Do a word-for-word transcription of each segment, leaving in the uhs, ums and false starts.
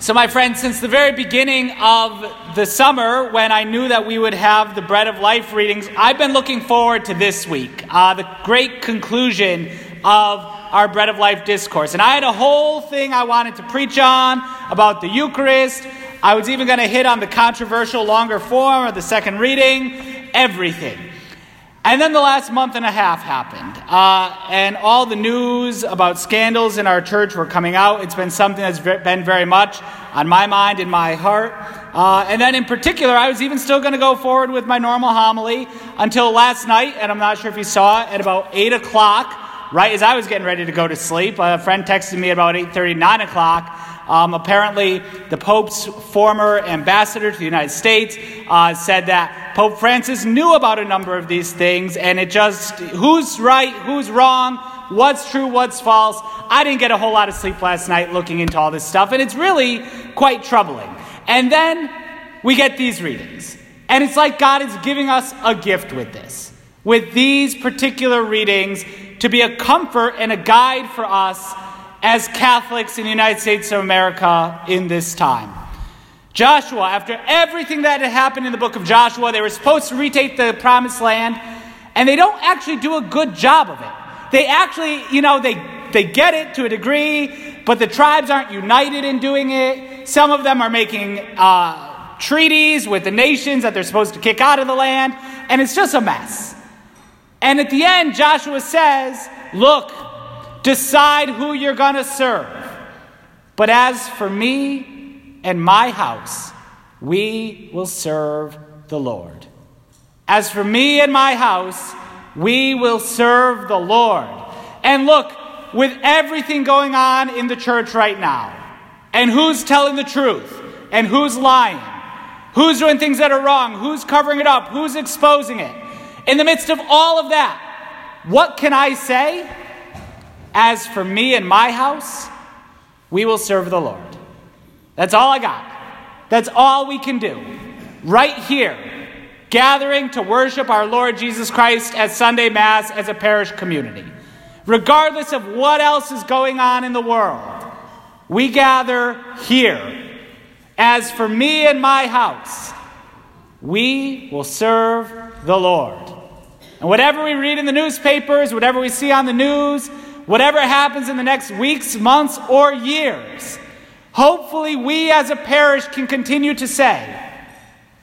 So my friends, since the very beginning of the summer, when I knew that we would have the Bread of Life readings, I've been looking forward to this week, uh, the great conclusion of our Bread of Life discourse. And I had a whole thing I wanted to preach on about the Eucharist. I was even going to hit on the controversial longer form or the second reading, everything. And then the last month and a half happened, uh, and all the news about scandals in our church were coming out. It's been something that's been very much on my mind, in my heart. Uh, and then in particular, I was even still going to go forward with my normal homily until last night, and I'm not sure if you saw it, at about eight o'clock, right as I was getting ready to go to sleep. A friend texted me at about eight thirty, nine o'clock. Um, apparently, the Pope's former ambassador to the United States uh, said that Pope Francis knew about a number of these things, and it just, who's right, who's wrong, what's true, what's false. I didn't get a whole lot of sleep last night looking into all this stuff, and it's really quite troubling. And then we get these readings, and it's like God is giving us a gift with this, with these particular readings, to be a comfort and a guide for us as Catholics in the United States of America in this time. Joshua, after everything that had happened in the book of Joshua, they were supposed to retake the promised land, and they don't actually do a good job of it. They actually, you know, they, they get it to a degree, but the tribes aren't united in doing it. Some of them are making uh, treaties with the nations that they're supposed to kick out of the land, and it's just a mess. And at the end, Joshua says, look, decide who you're going to serve. But as for me and my house, we will serve the Lord. As for me and my house, we will serve the Lord. And look, with everything going on in the church right now, and who's telling the truth, and who's lying, who's doing things that are wrong, who's covering it up, who's exposing it, in the midst of all of that, what can I say? As for me and my house, we will serve the Lord. That's all I got. That's all we can do. Right here, gathering to worship our Lord Jesus Christ at Sunday Mass as a parish community. Regardless of what else is going on in the world, we gather here. As for me and my house, we will serve the Lord. And whatever we read in the newspapers, whatever we see on the news, whatever happens in the next weeks, months, or years, hopefully we as a parish can continue to say,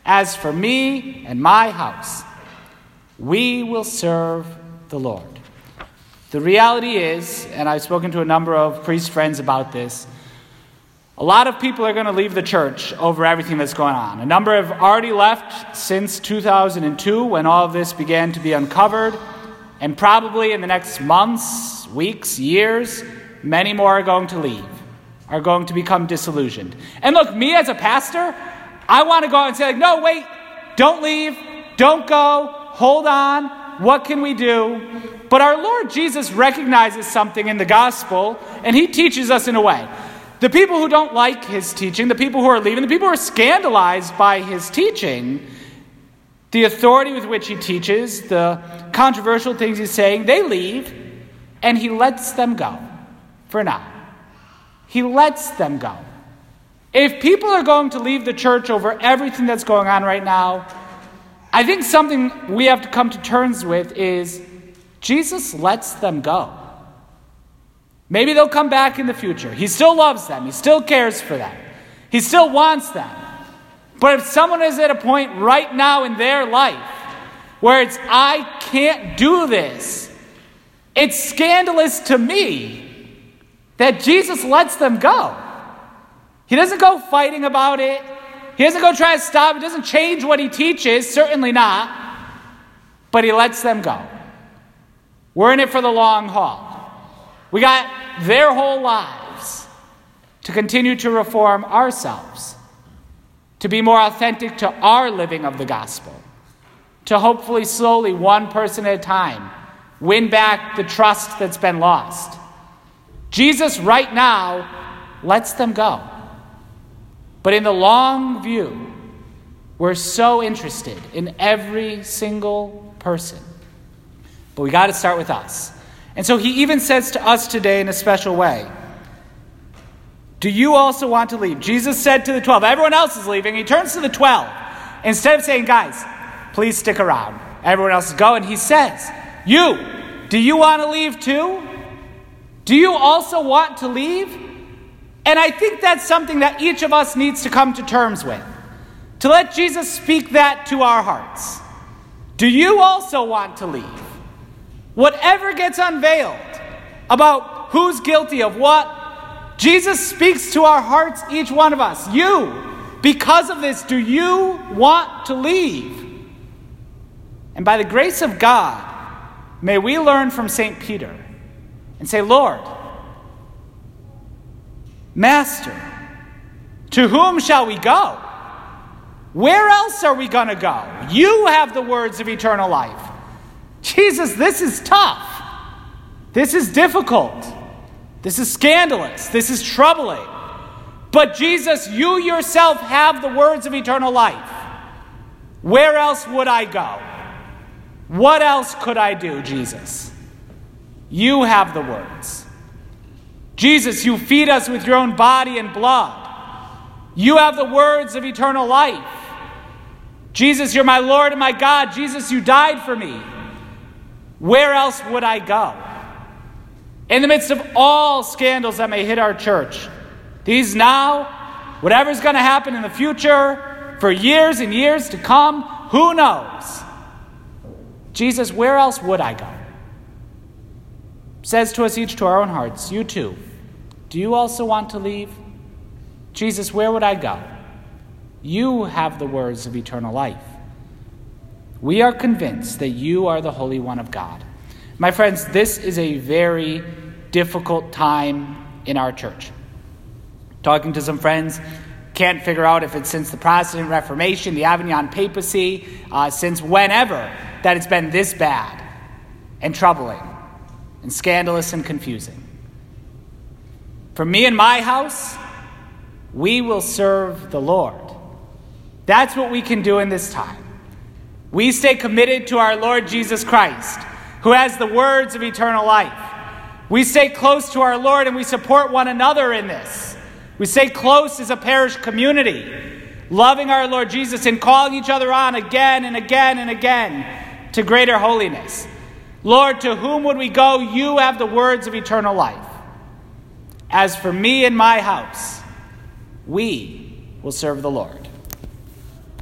as for me and my house, we will serve the Lord. The reality is, and I've spoken to a number of priest friends about this, a lot of people are going to leave the church over everything that's going on. A number have already left since two thousand two, when all of this began to be uncovered. And probably in the next months, weeks, years, many more are going to leave, are going to become disillusioned. And look, me as a pastor, I want to go out and say, like, no, wait, don't leave, don't go, hold on, what can we do? But our Lord Jesus recognizes something in the gospel, and he teaches us in a way. The people who don't like his teaching, the people who are leaving, the people who are scandalized by his teaching, the authority with which he teaches, the controversial things he's saying, they leave, and he lets them go for now. He lets them go. If people are going to leave the church over everything that's going on right now, I think something we have to come to terms with is Jesus lets them go. Maybe they'll come back in the future. He still loves them. He still cares for them. He still wants them. But if someone is at a point right now in their life where it's, I can't do this, it's scandalous to me that Jesus lets them go. He doesn't go fighting about it. He doesn't go try to stop. He doesn't change what he teaches, certainly not. But he lets them go. We're in it for the long haul. We got their whole lives to continue to reform ourselves, to be more authentic to our living of the gospel, to hopefully slowly, one person at a time, win back the trust that's been lost. Jesus right now lets them go. But in the long view, we're so interested in every single person. But we got to start with us. And so he even says to us today in a special way, Do you also want to leave? Jesus said to the twelve. Everyone else is leaving. He turns to the twelve. Instead of saying, guys, please stick around. Everyone else is going. He says, you, do you want to leave too? Do you also want to leave? And I think that's something that each of us needs to come to terms with. To let Jesus speak that to our hearts. Do you also want to leave? Whatever gets unveiled about who's guilty of what, Jesus speaks to our hearts, each one of us. You, because of this, do you want to leave? And by the grace of God, may we learn from Saint Peter and say, Lord, Master, to whom shall we go? Where else are we going to go? You have the words of eternal life. Jesus, this is tough. This is difficult. This is scandalous. This is troubling. But Jesus, you yourself have the words of eternal life. Where else would I go? What else could I do, Jesus? You have the words. Jesus, you feed us with your own body and blood. You have the words of eternal life. Jesus, you're my Lord and my God. Jesus, you died for me. Where else would I go? In the midst of all scandals that may hit our church, these now, whatever's going to happen in the future, for years and years to come, who knows? Jesus, where else would I go? Says to us each to our own hearts, you too, do you also want to leave? Jesus, where would I go? You have the words of eternal life. We are convinced that you are the Holy One of God. My friends, this is a very difficult time in our church. Talking to some friends, can't figure out if it's since the Protestant Reformation, the Avignon Papacy, uh, since whenever, that it's been this bad and troubling and scandalous and confusing. For me and my house, we will serve the Lord. That's what we can do in this time. We stay committed to our Lord Jesus Christ, who has the words of eternal life. We stay close to our Lord and we support one another in this. We stay close as a parish community, loving our Lord Jesus and calling each other on again and again and again to greater holiness. Lord, to whom would we go? You have the words of eternal life. As for me and my house, we will serve the Lord.